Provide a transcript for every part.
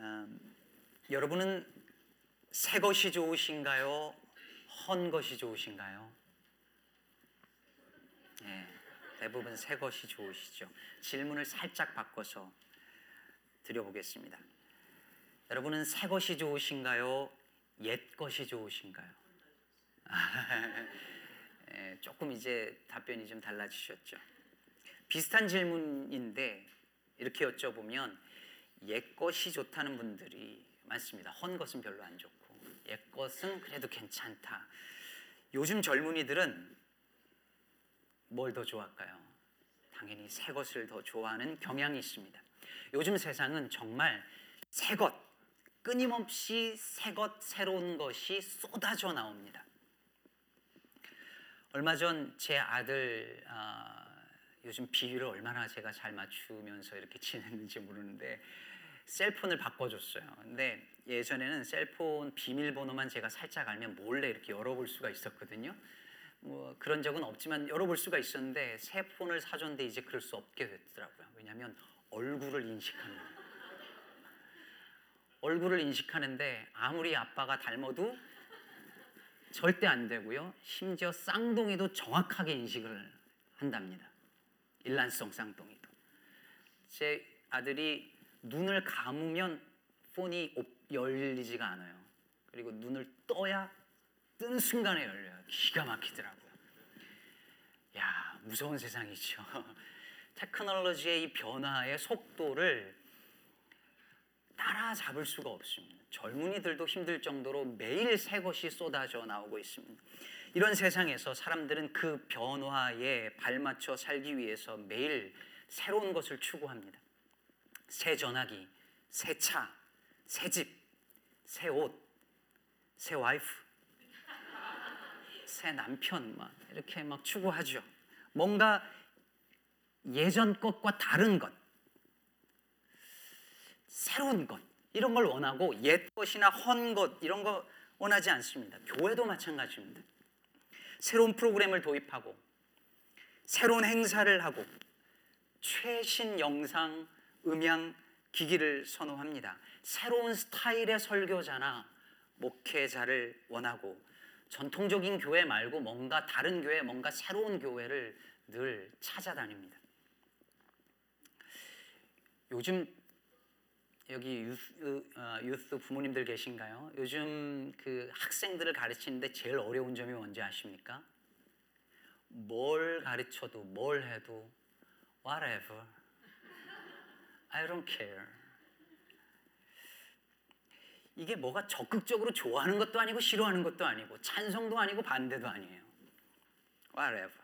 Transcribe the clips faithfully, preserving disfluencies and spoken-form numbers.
음, 여러분은 새 것이 좋으신가요? 헌 것이 좋으신가요? 네, 대부분 새 것이 좋으시죠. 질문을 살짝 바꿔서 드려보겠습니다. 여러분은 새 것이 좋으신가요? 옛 것이 좋으신가요? 네, 조금 이제 답변이 좀 달라지셨죠. 비슷한 질문인데 이렇게 여쭤보면 옛 것이 좋다는 분들이 많습니다. 헌 것은 별로 안 좋고 옛 것은 그래도 괜찮다. 요즘 젊은이들은 뭘 더 좋아할까요? 당연히 새 것을 더 좋아하는 경향이 있습니다. 요즘 세상은 정말 새 것, 끊임없이 새 것, 새로운 것이 쏟아져 나옵니다. 얼마 전 제 아들 어, 요즘 비유를 얼마나 제가 잘 맞추면서 이렇게 지냈는지 모르는데 셀폰을 바꿔줬어요. 근데 예전에는 셀폰 비밀번호만 제가 살짝 알면 몰래 이렇게 열어볼 수가 있었거든요. 뭐 그런 적은 없지만 열어볼 수가 있었는데 새 폰을 사줬는데 이제 그럴 수 없게 됐더라고요. 왜냐하면 얼굴을 인식합니다. 얼굴을 인식하는데 아무리 아빠가 닮아도 절대 안 되고요. 심지어 쌍둥이도 정확하게 인식을 한답니다. 일란성 쌍둥이도. 제 아들이 눈을 감으면 폰이 열리지가 않아요. 그리고 눈을 떠야 뜨는 순간에 열려요. 기가 막히더라고요. 야, 무서운 세상이죠. 테크놀로지의 이 변화의 속도를 따라잡을 수가 없습니다. 젊은이들도 힘들 정도로 매일 새 것이 쏟아져 나오고 있습니다. 이런 세상에서 사람들은 그 변화에 발맞춰 살기 위해서 매일 새로운 것을 추구합니다. 새 전화기, 새 차, 새 집, 새 옷, 새 와이프, 새 남편 막 이렇게 막 추구하죠. 뭔가 예전 것과 다른 것, 새로운 것 이런 걸 원하고 옛 것이나 헌 것 이런 거 원하지 않습니다. 교회도 마찬가지입니다. 새로운 프로그램을 도입하고 새로운 행사를 하고 최신 영상, 음향, 기기를 선호합니다. 새로운 스타일의 설교자나 목회자를 원하고 전통적인 교회 말고 뭔가 다른 교회, 뭔가 새로운 교회를 늘 찾아다닙니다. 요즘 여기 유스, 어, 유스 부모님들 계신가요? 요즘 그 학생들을 가르치는데 제일 어려운 점이 뭔지 아십니까? 뭘 가르쳐도 뭘 해도 whatever, I don't care. 이게 뭐가 적극적으로 좋아하는 것도 아니고 싫어하는 것도 아니고 찬성도 아니고 반대도 아니에요. whatever.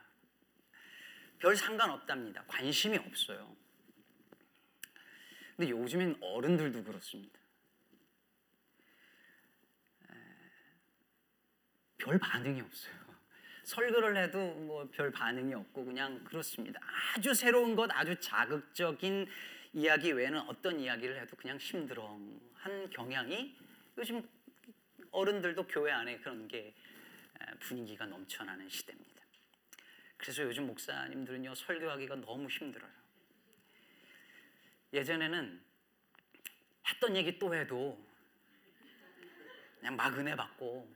별 상관없답니다. 관심이 없어요. 근데 요즘엔 어른들도 그렇습니다. 별 반응이 없어요. 설교를 해도 뭐 별 반응이 없고 그냥 그렇습니다. 아주 새로운 것, 아주 자극적인 이야기 외에는 어떤 이야기를 해도 그냥 심드렁한 경향이 요즘 어른들도 교회 안에 그런 게 분위기가 넘쳐나는 시대입니다. 그래서 요즘 목사님들은요, 설교하기가 너무 힘들어요. 예전에는 했던 얘기 또 해도 그냥 막 은혜 받고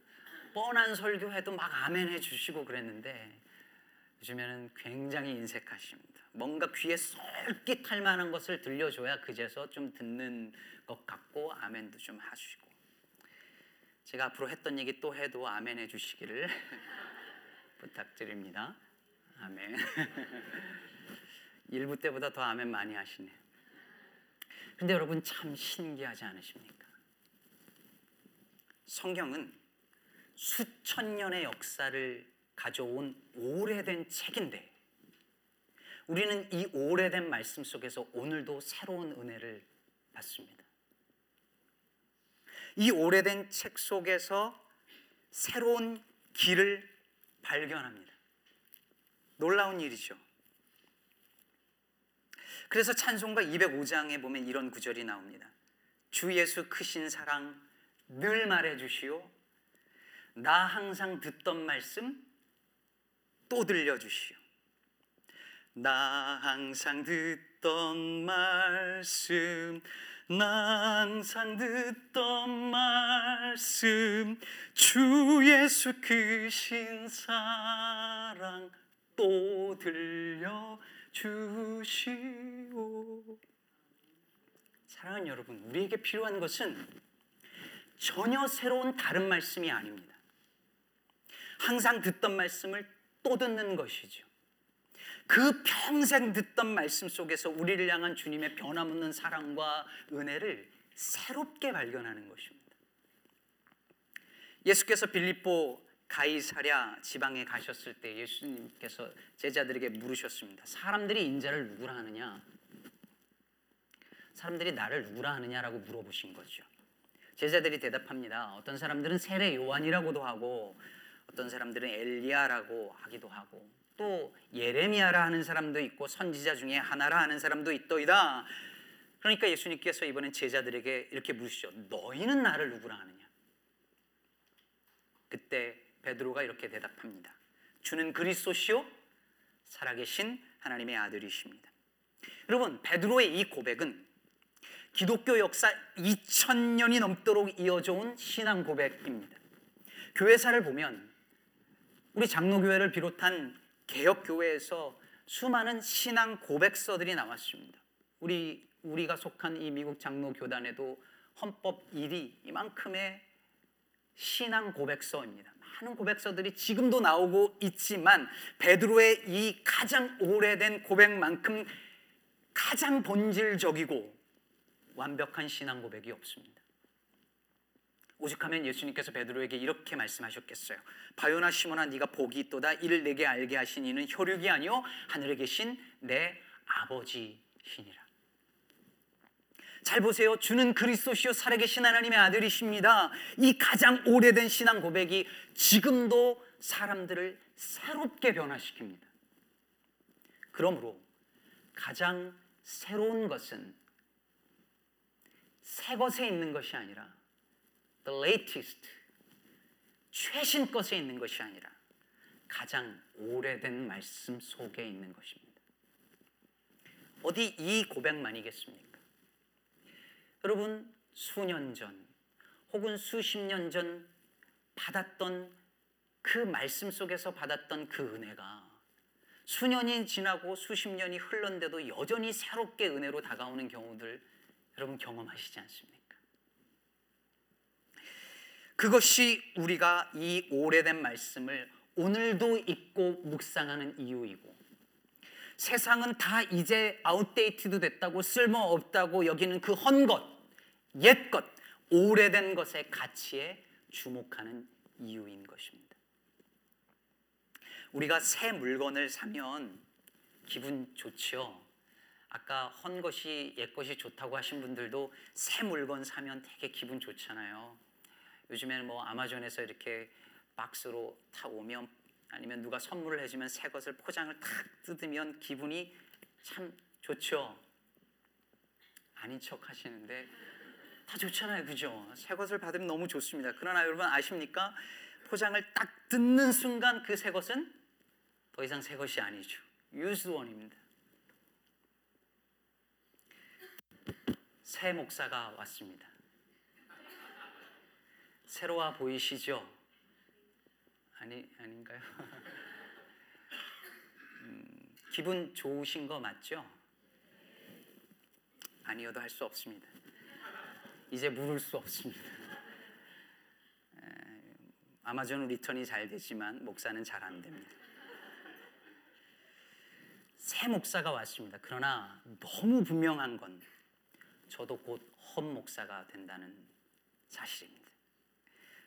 뻔한 설교해도 막 아멘 해주시고 그랬는데 요즘에는 굉장히 인색하십니다. 뭔가 귀에 솔깃할 만한 것을 들려줘야 그제서 좀 듣는 것 같고 아멘도 좀 하시고 제가 앞으로 했던 얘기 또 해도 아멘 해주시기를 부탁드립니다. 아멘. 일부 때보다 더 아멘 많이 하시네요. 근데 여러분 참 신기하지 않으십니까? 성경은 수천 년의 역사를 가져온 오래된 책인데 우리는 이 오래된 말씀 속에서 오늘도 새로운 은혜를 받습니다. 이 오래된 책 속에서 새로운 길을 발견합니다. 놀라운 일이죠. 그래서 찬송가 이백오 장에 보면 이런 구절이 나옵니다. 주 예수 크신 사랑 늘 말해주시오. 나 항상 듣던 말씀 또 들려주시오. 나 항상 듣던 말씀 항상 듣던 말씀 주 예수 그 신사랑 또 들려주시오. 사랑하는 여러분, 우리에게 필요한 것은 전혀 새로운 다른 말씀이 아닙니다. 항상 듣던 말씀을 또 듣는 것이죠. 그 평생 듣던 말씀 속에서 우리를 향한 주님의 변함없는 사랑과 은혜를 새롭게 발견하는 것입니다. 예수께서 빌립보 가이사랴 지방에 가셨을 때 예수님께서 제자들에게 물으셨습니다. 사람들이 인자를 누구라 하느냐? 사람들이 나를 누구라 하느냐라고 물어보신 거죠. 제자들이 대답합니다. 어떤 사람들은 세례 요한이라고도 하고 어떤 사람들은 엘리야라고 하기도 하고 또 예레미야라 하는 사람도 있고 선지자 중에 하나라 하는 사람도 있더이다. 그러니까 예수님께서 이번엔 제자들에게 이렇게 물으시죠. 너희는 나를 누구라 하느냐? 그때 베드로가 이렇게 대답합니다. 주는 그리스도시요 살아계신 하나님의 아들이십니다. 여러분, 베드로의 이 고백은 기독교 역사 이천 년이 넘도록 이어져 온 신앙 고백입니다. 교회사를 보면 우리 장로교회를 비롯한 개혁교회에서 수많은 신앙 고백서들이 나왔습니다. 우리, 우리가 속한 이 미국 장로교단에도 헌법 일 위 이만큼의 신앙 고백서입니다. 많은 고백서들이 지금도 나오고 있지만 베드로의 이 가장 오래된 고백만큼 가장 본질적이고 완벽한 신앙 고백이 없습니다. 오죽하면 예수님께서 베드로에게 이렇게 말씀하셨겠어요. 바요나 시몬아 네가 복이 있도다. 이를 내게 알게 하신 이는 혈육이 아니오 하늘에 계신 내 아버지시니라. 잘 보세요. 주는 그리스도시요 살아계신 하나님의 아들이십니다. 이 가장 오래된 신앙 고백이 지금도 사람들을 새롭게 변화시킵니다. 그러므로 가장 새로운 것은 새 것에 있는 것이 아니라 The latest, 최신 것에 있는 것이 아니라 가장 오래된 말씀 속에 있는 것입니다. 어디 이 고백만이겠습니까? 여러분, 수년 전 혹은 수십 년 전 받았던 그 말씀 속에서 받았던 그 은혜가 수년이 지나고 수십 년이 흘렀는데도 여전히 새롭게 은혜로 다가오는 경우들 여러분 경험하시지 않습니까? 그것이 우리가 이 오래된 말씀을 오늘도 읽고 묵상하는 이유이고 세상은 다 이제 아웃데이트도 됐다고 쓸모없다고 여기는 그 헌 것, 옛 것, 오래된 것의 가치에 주목하는 이유인 것입니다. 우리가 새 물건을 사면 기분 좋지요. 아까 헌 것이 옛 것이 좋다고 하신 분들도 새 물건 사면 되게 기분 좋잖아요. 요즘에는 뭐 아마존에서 이렇게 박스로 탁 오면 아니면 누가 선물을 해주면 새 것을 포장을 탁 뜯으면 기분이 참 좋죠. 아닌 척 하시는데 다 좋잖아요, 그죠? 새 것을 받으면 너무 좋습니다. 그러나 여러분 아십니까? 포장을 딱 뜯는 순간 그 새 것은 더 이상 새 것이 아니죠. used one입니다. 새 목사가 왔습니다. 새로워 보이시죠? 아니, 아닌가요? 음, 기분 좋으신 거 맞죠? 아니어도 할 수 없습니다. 이제 물을 수 없습니다. 에, 아마존 리턴이 잘 되지만 목사는 잘 안 됩니다. 새 목사가 왔습니다. 그러나 너무 분명한 건 저도 곧 헌 목사가 된다는 사실입니다.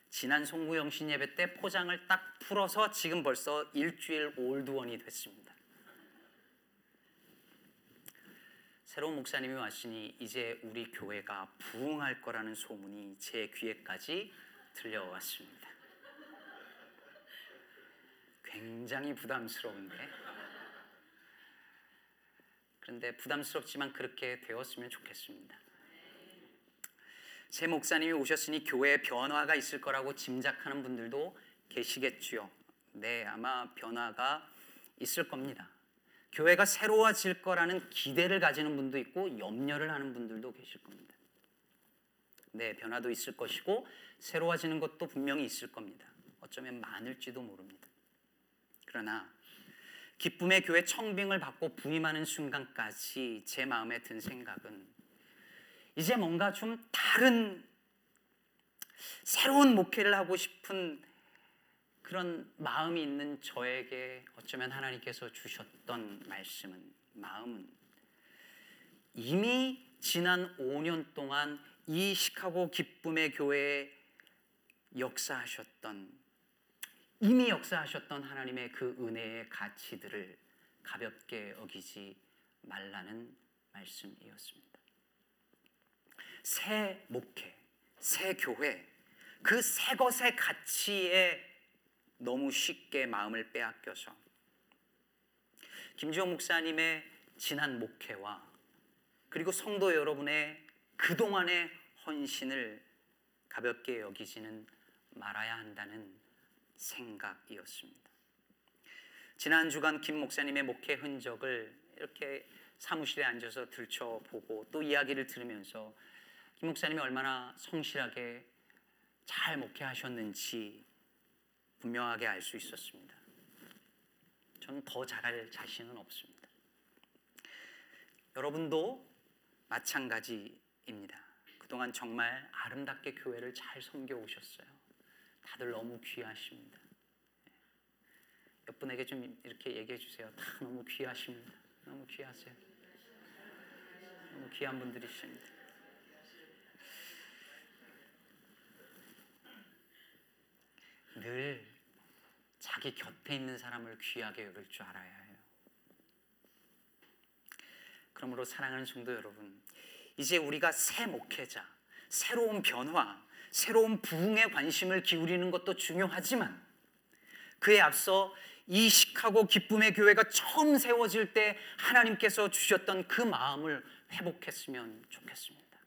지난 송구영 신예배 때 포장을 딱 풀어서 지금 벌써 일주일 올드원이 됐습니다. 새로운 목사님이 왔으니 이제 우리 교회가 부흥할 거라는 소문이 제 귀에까지 들려왔습니다. 굉장히 부담스러운데 그런데 부담스럽지만 그렇게 되었으면 좋겠습니다. 새 목사님이 오셨으니 교회에 변화가 있을 거라고 짐작하는 분들도 계시겠지요. 네, 아마 변화가 있을 겁니다. 교회가 새로워질 거라는 기대를 가지는 분도 있고 염려를 하는 분들도 계실 겁니다. 네, 변화도 있을 것이고 새로워지는 것도 분명히 있을 겁니다. 어쩌면 많을지도 모릅니다. 그러나 기쁨의 교회 청빙을 받고 부임하는 순간까지 제 마음에 든 생각은 이제 뭔가 좀 다른 새로운 목회를 하고 싶은 그런 마음이 있는 저에게 어쩌면 하나님께서 주셨던 말씀은, 마음은 이미 지난 오 년 동안 이 시카고 기쁨의 교회에 역사하셨던, 이미 역사하셨던 하나님의 그 은혜의 가치들을 가볍게 어기지 말라는 말씀이었습니다. 새 목회, 새 교회, 그 새 것의 가치에 너무 쉽게 마음을 빼앗겨서 김지호 목사님의 지난 목회와 그리고 성도 여러분의 그동안의 헌신을 가볍게 여기지는 말아야 한다는 생각이었습니다. 지난 주간 김 목사님의 목회 흔적을 이렇게 사무실에 앉아서 들춰보고 또 이야기를 들으면서 김 목사님이 얼마나 성실하게 잘 목회하셨는지 분명하게 알 수 있었습니다. 저는 더 잘할 자신은 없습니다. 여러분도 마찬가지입니다. 그동안 정말 아름답게 교회를 잘 섬겨 오셨어요. 다들 너무 귀하십니다. 옆분에게 좀 이렇게 얘기해 주세요. 다 너무 귀하십니다. 너무 귀하세요. 너무 귀한 분들이십니다. 늘 자기 곁에 있는 사람을 귀하게 여길 줄 알아야 해요. 그러므로 사랑하는 성도 여러분, 이제 우리가 새 목회자, 새로운 변화, 새로운 부흥에 관심을 기울이는 것도 중요하지만 그에 앞서 이 시카고 기쁨의 교회가 처음 세워질 때 하나님께서 주셨던 그 마음을 회복했으면 좋겠습니다.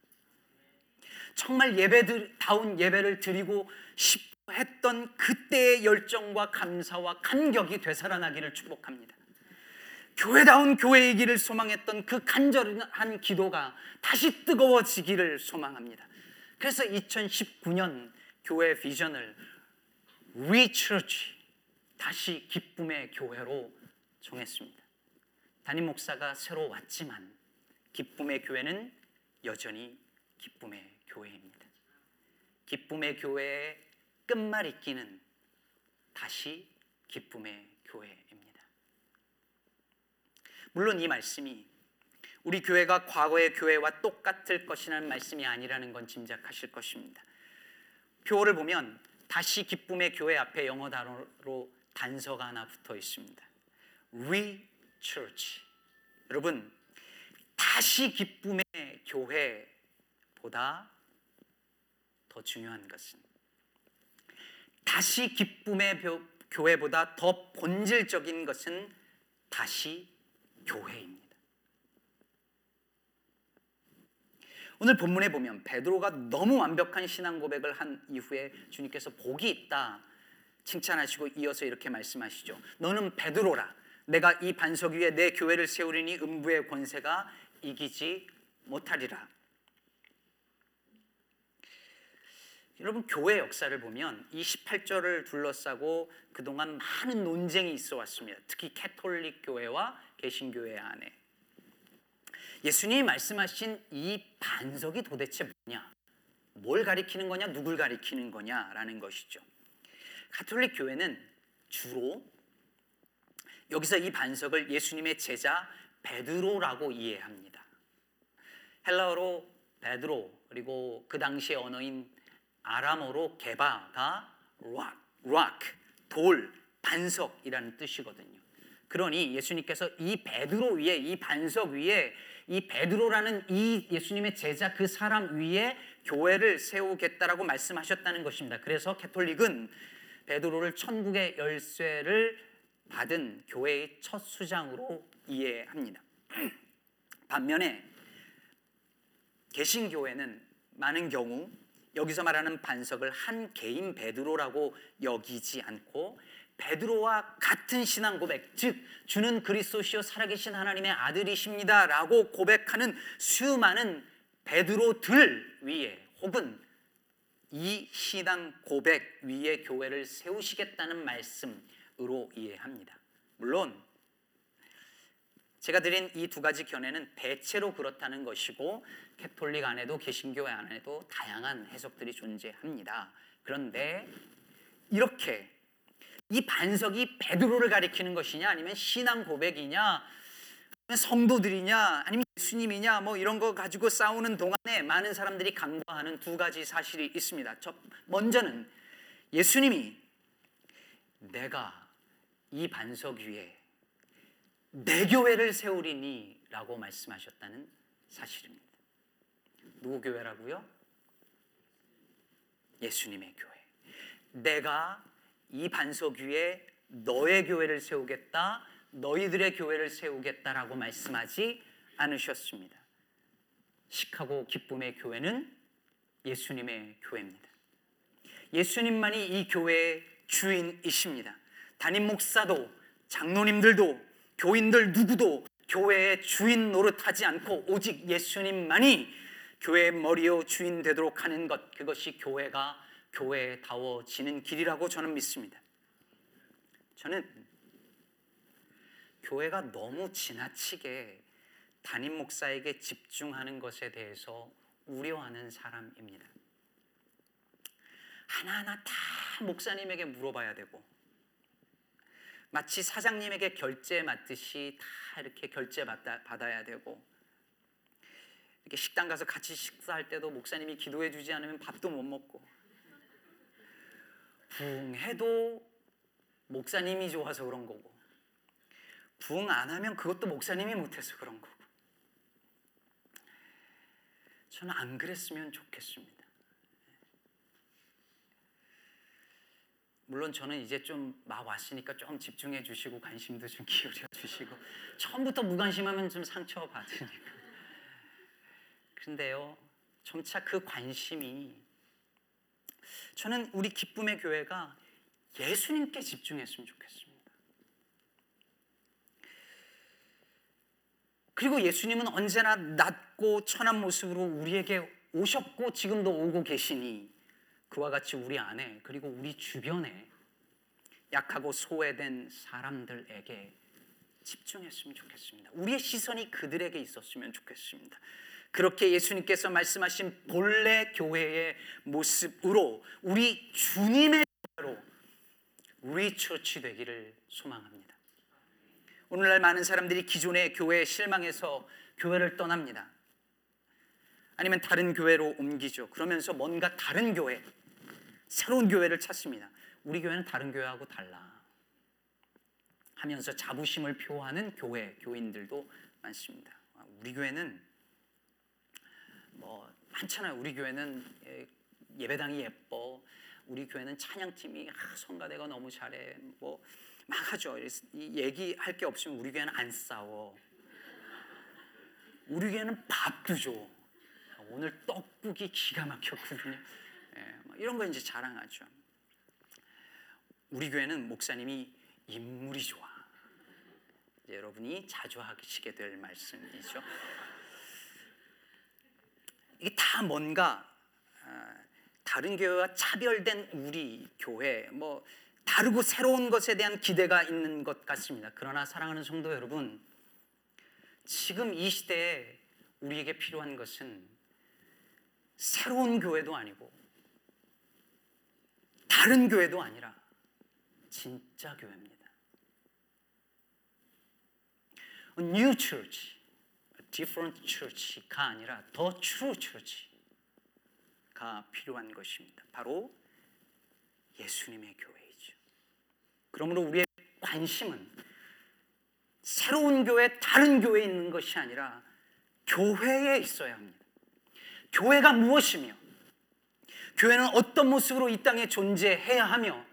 정말 예배다운 예배를 드리고 싶 했던 그때의 열정과 감사와 감격이 되살아나기를 축복합니다. 교회다운 교회이기를 소망했던 그 간절한 기도가 다시 뜨거워지기를 소망합니다. 그래서 이천십구 년 교회 비전을 리처치, 다시 기쁨의 교회로 정했습니다. 담임 목사가 새로 왔지만 기쁨의 교회는 여전히 기쁨의 교회입니다. 기쁨의 교회의 끝말잇기는 다시 기쁨의 교회입니다. 물론 이 말씀이 우리 교회가 과거의 교회와 똑같을 것이라는 말씀이 아니라는 건 짐작하실 것입니다. 표어를 보면 다시 기쁨의 교회 앞에 영어 단어로 단서가 하나 붙어 있습니다. Re-church. 여러분, 다시 기쁨의 교회보다 더 중요한 것은, 다시 기쁨의 교회보다 더 본질적인 것은 다시 교회입니다. 오늘 본문에 보면 베드로가 너무 완벽한 신앙 고백을 한 이후에 주님께서 복이 있다 칭찬하시고 이어서 이렇게 말씀하시죠. 너는 베드로라. 내가 이 반석 위에 내 교회를 세우리니 음부의 권세가 이기지 못하리라. 여러분, 교회 역사를 보면 이 십팔 절을 둘러싸고 그동안 많은 논쟁이 있어 왔습니다. 특히 캐톨릭 교회와 개신교회 안에 예수님이 말씀하신 이 반석이 도대체 뭐냐, 뭘 가리키는 거냐, 누굴 가리키는 거냐라는 것이죠. 가톨릭 교회는 주로 여기서 이 반석을 예수님의 제자 베드로라고 이해합니다. 헬라어로 베드로, 그리고 그 당시의 언어인 아람어로 게바가 rock, rock, 돌, 반석이라는 뜻이거든요. 그러니 예수님께서 이 베드로 위에, 이 반석 위에, 이 베드로라는 이 예수님의 제자 그 사람 위에 교회를 세우겠다라고 말씀하셨다는 것입니다. 그래서 캐톨릭은 베드로를 천국의 열쇠를 받은 교회의 첫 수장으로 이해합니다. 반면에 개신교회는 많은 경우 여기서 말하는 반석을 한 개인 베드로라고 여기지 않고 베드로와 같은 신앙 고백, 즉 주는 그리스도시요 살아계신 하나님의 아들이십니다라고 고백하는 수많은 베드로들 위에 혹은 이 신앙 고백 위에 교회를 세우시겠다는 말씀으로 이해합니다. 물론 제가 드린 이 두 가지 견해는 대체로 그렇다는 것이고 캐톨릭 안에도 개신교회 안에도 다양한 해석들이 존재합니다. 그런데 이렇게 이 반석이 베드로를 가리키는 것이냐 아니면 신앙 고백이냐 성도들이냐 아니면 예수님이냐 뭐 이런 거 가지고 싸우는 동안에 많은 사람들이 간과하는 두 가지 사실이 있습니다. 첫 먼저는 예수님이 내가 이 반석 위에 내 교회를 세우리니 라고 말씀하셨다는 사실입니다. 누구 교회라고요? 예수님의 교회. 내가 이 반석 위에 너의 교회를 세우겠다, 너희들의 교회를 세우겠다라고 말씀하지 않으셨습니다. 시카고 기쁨의 교회는 예수님의 교회입니다. 예수님만이 이 교회의 주인이십니다. 담임 목사도 장로님들도 교인들 누구도 교회의 주인 노릇하지 않고 오직 예수님만이 교회의 머리요 주인 되도록 하는 것, 그것이 교회가 교회다워지는 길이라고 저는 믿습니다. 저는 교회가 너무 지나치게 담임 목사에게 집중하는 것에 대해서 우려하는 사람입니다. 하나하나 다 목사님에게 물어봐야 되고 마치 사장님에게 결제 받듯이 다 이렇게 결제 받아, 받아야 되고 이렇게 식당 가서 같이 식사할 때도 목사님이 기도해 주지 않으면 밥도 못 먹고 부흥해도 목사님이 좋아서 그런 거고 부흥 안 하면 그것도 목사님이 못해서 그런 거고 저는 안 그랬으면 좋겠습니다. 물론 저는 이제 좀 막 왔으니까 좀 집중해 주시고 관심도 좀 기울여 주시고 처음부터 무관심하면 좀 상처받으니까 그런데요 점차 그 관심이 저는 우리 기쁨의 교회가 예수님께 집중했으면 좋겠습니다. 그리고 예수님은 언제나 낮고 천한 모습으로 우리에게 오셨고 지금도 오고 계시니 그와 같이 우리 안에 그리고 우리 주변에 약하고 소외된 사람들에게 집중했으면 좋겠습니다. 우리의 시선이 그들에게 있었으면 좋겠습니다. 그렇게 예수님께서 말씀하신 본래 교회의 모습으로 우리 주님의 교회로 리처치 되기를 소망합니다. 오늘날 많은 사람들이 기존의 교회에 실망해서 교회를 떠납니다. 아니면 다른 교회로 옮기죠. 그러면서 뭔가 다른 교회, 새로운 교회를 찾습니다. 우리 교회는 다른 교회하고 달라 하면서 자부심을 표하는 교회, 교인들도 많습니다. 우리 교회는 뭐 많잖아요. 우리 교회는 예배당이 예뻐. 우리 교회는 찬양팀이 아, 성가대가 너무 잘해. 뭐 막 하죠. 얘기할 게 없으면 우리 교회는 안 싸워. 우리 교회는 밥도 줘. 오늘 떡국이 기가 막혔거든요. 예, 이런 거 이제 자랑하죠. 우리 교회는 목사님이 인물이 좋아. 이제 여러분이 자주 하시게 될 말씀이죠. 이게 다 뭔가 다른 교회와 차별된 우리 교회, 뭐 다르고 새로운 것에 대한 기대가 있는 것 같습니다. 그러나 사랑하는 성도 여러분, 지금 이 시대에 우리에게 필요한 것은 새로운 교회도 아니고 다른 교회도 아니라 진짜 교회입니다. A new church. different church가 아니라 더 true church가 필요한 것입니다. 바로 예수님의 교회이죠. 그러므로 우리의 관심은 새로운 교회, 다른 교회에 있는 것이 아니라 교회에 있어야 합니다. 교회가 무엇이며 교회는 어떤 모습으로 이 땅에 존재해야 하며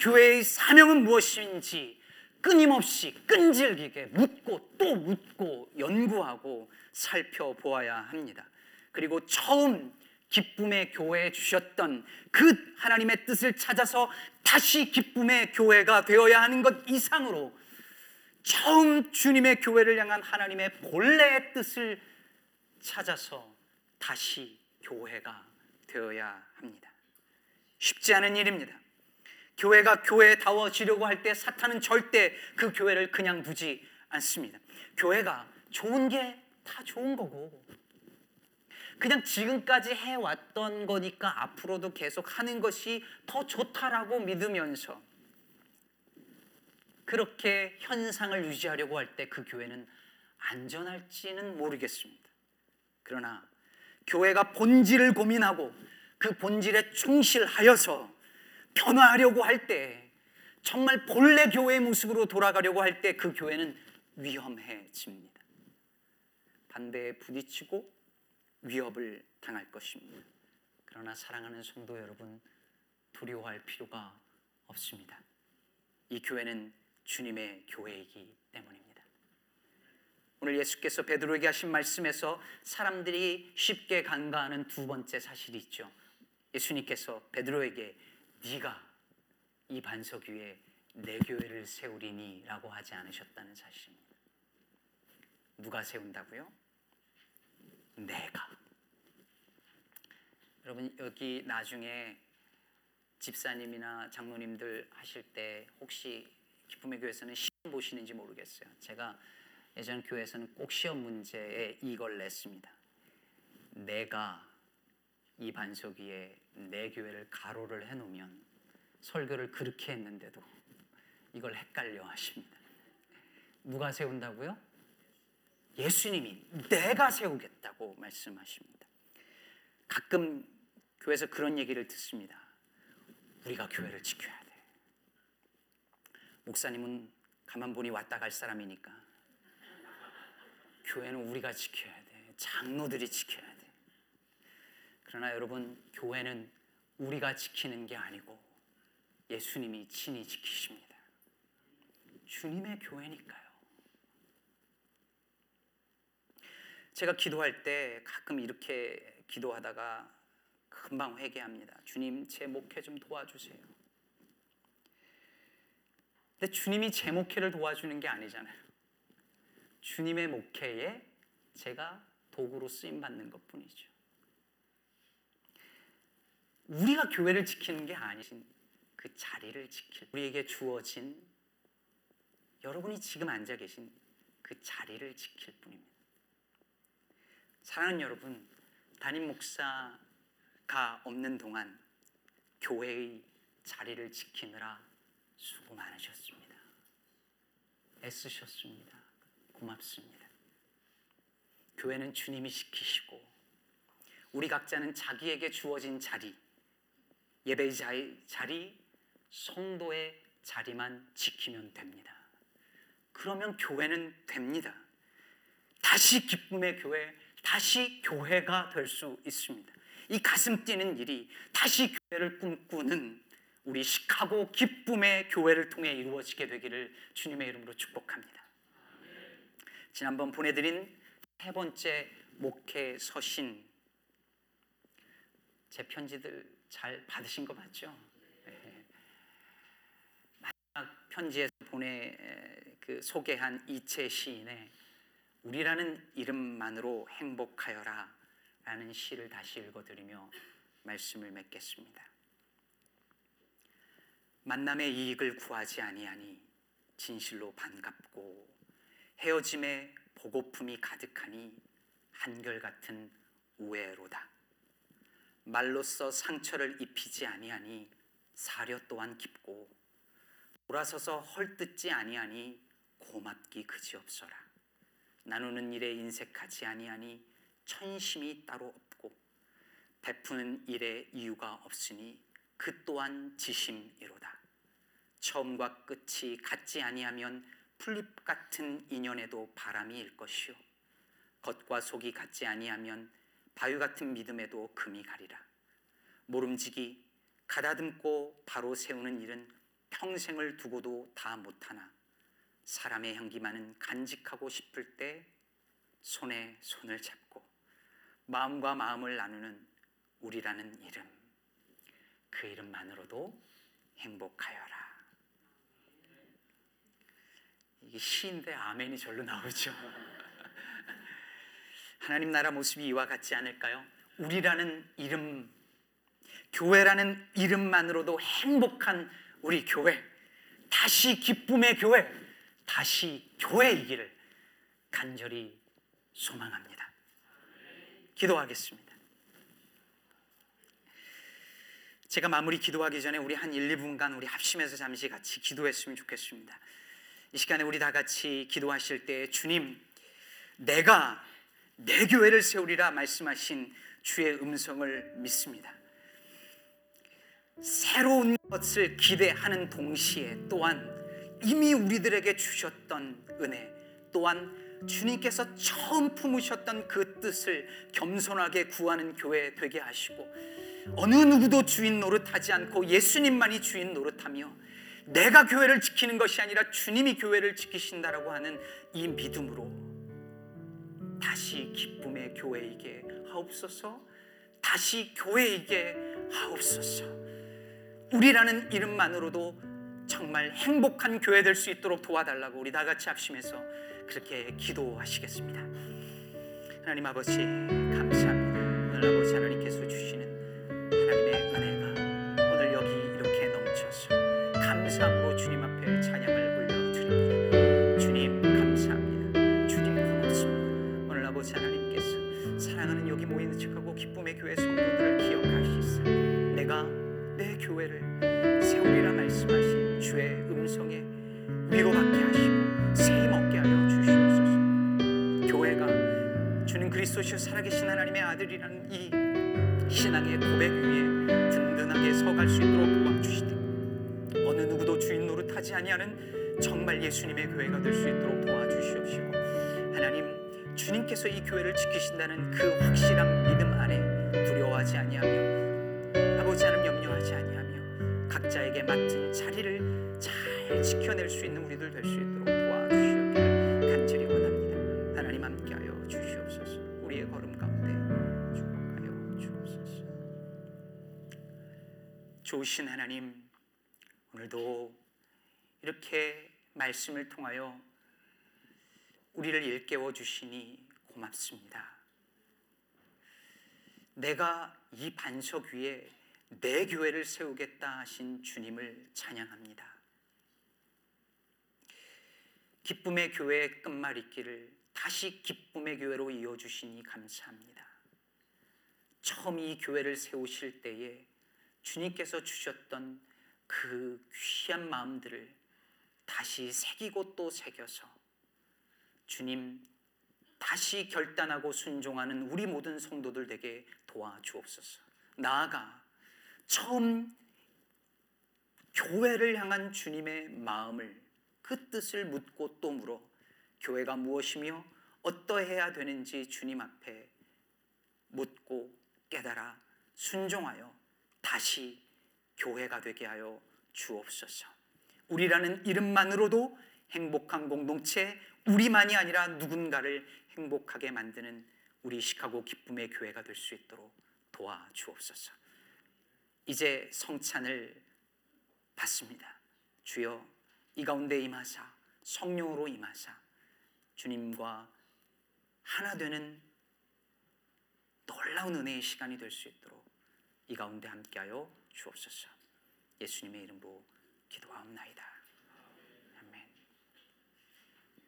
교회의 사명은 무엇인지 끊임없이 끈질기게 묻고 또 묻고 연구하고 살펴보아야 합니다. 그리고 처음 기쁨의 교회에 주셨던 그 하나님의 뜻을 찾아서 다시 기쁨의 교회가 되어야 하는 것 이상으로 처음 주님의 교회를 향한 하나님의 본래의 뜻을 찾아서 다시 교회가 되어야 합니다. 쉽지 않은 일입니다. 교회가 교회다워지려고 할 때 사탄은 절대 그 교회를 그냥 두지 않습니다. 교회가 좋은 게 다 좋은 거고 그냥 지금까지 해왔던 거니까 앞으로도 계속 하는 것이 더 좋다라고 믿으면서 그렇게 현상을 유지하려고 할 때 그 교회는 안전할지는 모르겠습니다. 그러나 교회가 본질을 고민하고 그 본질에 충실하여서 변화하려고 할 때, 정말 본래 교회의 모습으로 돌아가려고 할 때 그 교회는 위험해집니다. 반대에 부딪히고 위협을 당할 것입니다. 그러나 사랑하는 성도 여러분, 두려워할 필요가 없습니다. 이 교회는 주님의 교회이기 때문입니다. 오늘 예수께서 베드로에게 하신 말씀에서 사람들이 쉽게 간과하는 두 번째 사실이 있죠. 예수님께서 베드로에게 네가 이 반석 위에 내 교회를 세우리니 라고 하지 않으셨다는 사실입니다. 누가 세운다고요? 내가. 여러분, 여기 나중에 집사님이나 장로님들 하실 때 혹시 기쁨의 교회에서는 시험 보시는지 모르겠어요. 제가 예전 교회에서는 꼭 시험 문제에 이걸 냈습니다. 내가 이 반석 위에 내 교회를 가로를 해놓으면, 설교를 그렇게 했는데도 이걸 헷갈려 하십니다. 누가 세운다고요? 예수님이 내가 세우겠다고 말씀하십니다. 가끔 교회에서 그런 얘기를 듣습니다. 우리가 교회를 지켜야 돼. 목사님은 가만 보니 왔다 갈 사람이니까 교회는 우리가 지켜야 돼. 장로들이 지켜야 돼. 그러나 여러분, 교회는 우리가 지키는 게 아니고 예수님이 친히 지키십니다. 주님의 교회니까요. 제가 기도할 때 가끔 이렇게 기도하다가 금방 회개합니다. 주님, 제 목회 좀 도와주세요. 근데 주님이 제 목회를 도와주는 게 아니잖아요. 주님의 목회에 제가 도구로 쓰임받는 것뿐이죠. 우리가 교회를 지키는 게 아니신 그 자리를 지킬, 우리에게 주어진, 여러분이 지금 앉아 계신 그 자리를 지킬 뿐입니다. 사랑하는 여러분, 담임 목사가 없는 동안 교회의 자리를 지키느라 수고 많으셨습니다. 애쓰셨습니다. 고맙습니다. 교회는 주님이 지키시고 우리 각자는 자기에게 주어진 자리, 예배의 자리, 성도의 자리만 지키면 됩니다. 그러면 교회는 됩니다. 다시 기쁨의 교회, 다시 교회가 될 수 있습니다. 이 가슴 뛰는 일이 다시 교회를 꿈꾸는 우리 시카고 기쁨의 교회를 통해 이루어지게 되기를 주님의 이름으로 축복합니다. 지난번 보내드린 세 번째 목회 서신, 제 편지들 잘 받으신 거 맞죠? 네. 마지막 편지에서 보내 그 소개한 이채 시인의 우리라는 이름만으로 행복하여라 라는 시를 다시 읽어드리며 말씀을 맺겠습니다. 만남의 이익을 구하지 아니하니 진실로 반갑고 헤어짐에 보고품이 가득하니 한결같은 우애로다. 말로써 상처를 입히지 아니하니 사려 또한 깊고 돌아서서 헐뜯지 아니하니 고맙기 그지없어라. 나누는 일에 인색하지 아니하니 천심이 따로 없고 베푸는 일에 이유가 없으니 그 또한 지심이로다. 처음과 끝이 같지 아니하면 풀잎 같은 인연에도 바람이 일 것이요 겉과 속이 같지 아니하면 바위 같은 믿음에도 금이 가리라. 모름지기 가다듬고 바로 세우는 일은 평생을 두고도 다 못하나 사람의 향기만은 간직하고 싶을 때 손에 손을 잡고 마음과 마음을 나누는 우리라는 이름, 그 이름만으로도 행복하여라. 이게 시인데 아멘이 절로 나오죠. 하나님 나라 모습이 이와 같지 않을까요? 우리라는 이름 교회라는 이름만으로도 행복한 우리 교회, 다시 기쁨의 교회, 다시 교회이기를 간절히 소망합니다. 기도하겠습니다. 제가 마무리 기도하기 전에 우리 한 일, 이 분간 우리 합심해서 잠시 같이 기도했으면 좋겠습니다. 이 시간에 우리 다 같이 기도하실 때 주님, 내가 내 교회를 세우리라 말씀하신 주의 음성을 믿습니다. 새로운 것을 기대하는 동시에 또한 이미 우리들에게 주셨던 은혜, 또한 주님께서 처음 품으셨던 그 뜻을 겸손하게 구하는 교회 되게 하시고, 어느 누구도 주인 노릇하지 않고 예수님만이 주인 노릇하며 내가 교회를 지키는 것이 아니라 주님이 교회를 지키신다라고 하는 이 믿음으로 다시 기쁨의 교회이게 하옵소서. 다시 교회이게 하옵소서. 우리라는 이름만으로도 정말 행복한 교회 될 수 있도록 도와달라고 우리 다 같이 합심해서 그렇게 기도하시겠습니다. 하나님 아버지 감사합니다. 오늘 아버지 하나님께서 주시는 하나님의 은혜가 오늘 여기 이렇게 넘쳐서 감사함으로 주님 앞에 찬양을 올려드립니다. 주님 감사합니다. 주님 고맙습니다. 오늘 아버지 하나님께서 사랑하는 여기 모인 측하고 기쁨의 교회 성도들을 기억하시사 내가 내 교회를 세우리라 말씀하신 주의 음성에 위로받게 하시고 세임없게 하여 주시옵소서. 교회가 주는 그리스도시여 살아계신 하나님의 아들이라는 이 신앙의 고백 위에 든든하게 서갈 수 있도록 도와주시되 어느 누구도 주인 노릇하지 아니하는 정말 예수님의 교회가 될 수 있도록 도와주시옵시고, 하나님 주님께서 이 교회를 지키신다는 그 확실한 믿음 안에 두려워하지 아니하며 아버지 하나님 염려하지 아니하며 각자에게 맡은 자리를 잘 지켜낼 수 있는 우리들 될 수 있도록 도와주시옵기를 간절히 원합니다. 하나님 함께하여 주시옵소서. 우리의 걸음 가운데 축복하여 주옵소서. 좋으신 하나님, 오늘도 이렇게 말씀을 통하여 우리를 일깨워 주시니 고맙습니다. 내가 이 반석 위에 내 교회를 세우겠다 하신 주님을 찬양합니다. 기쁨의 교회의 끝말잇기를 다시 기쁨의 교회로 이어주시니 감사합니다. 처음 이 교회를 세우실 때에 주님께서 주셨던 그 귀한 마음들을 다시 새기고 또 새겨서 주님 다시 결단하고 순종하는 우리 모든 성도들 되게 도와주옵소서. 나아가 처음 교회를 향한 주님의 마음을, 그 뜻을 묻고 또 물어 교회가 무엇이며 어떠해야 되는지 주님 앞에 묻고 깨달아 순종하여 다시 교회가 되게 하여 주옵소서. 우리라는 이름만으로도 행복한 공동체, 우리만이 아니라 누군가를 행복하게 만드는 우리 시카고 기쁨의 교회가 될 수 있도록 도와주옵소서. 이제 성찬을 받습니다. 주여 이 가운데 임하사 성령으로 임하사 주님과 하나 되는 놀라운 은혜의 시간이 될 수 있도록 이 가운데 함께하여 주옵소서. 예수님의 이름으로 기도하옵나이다.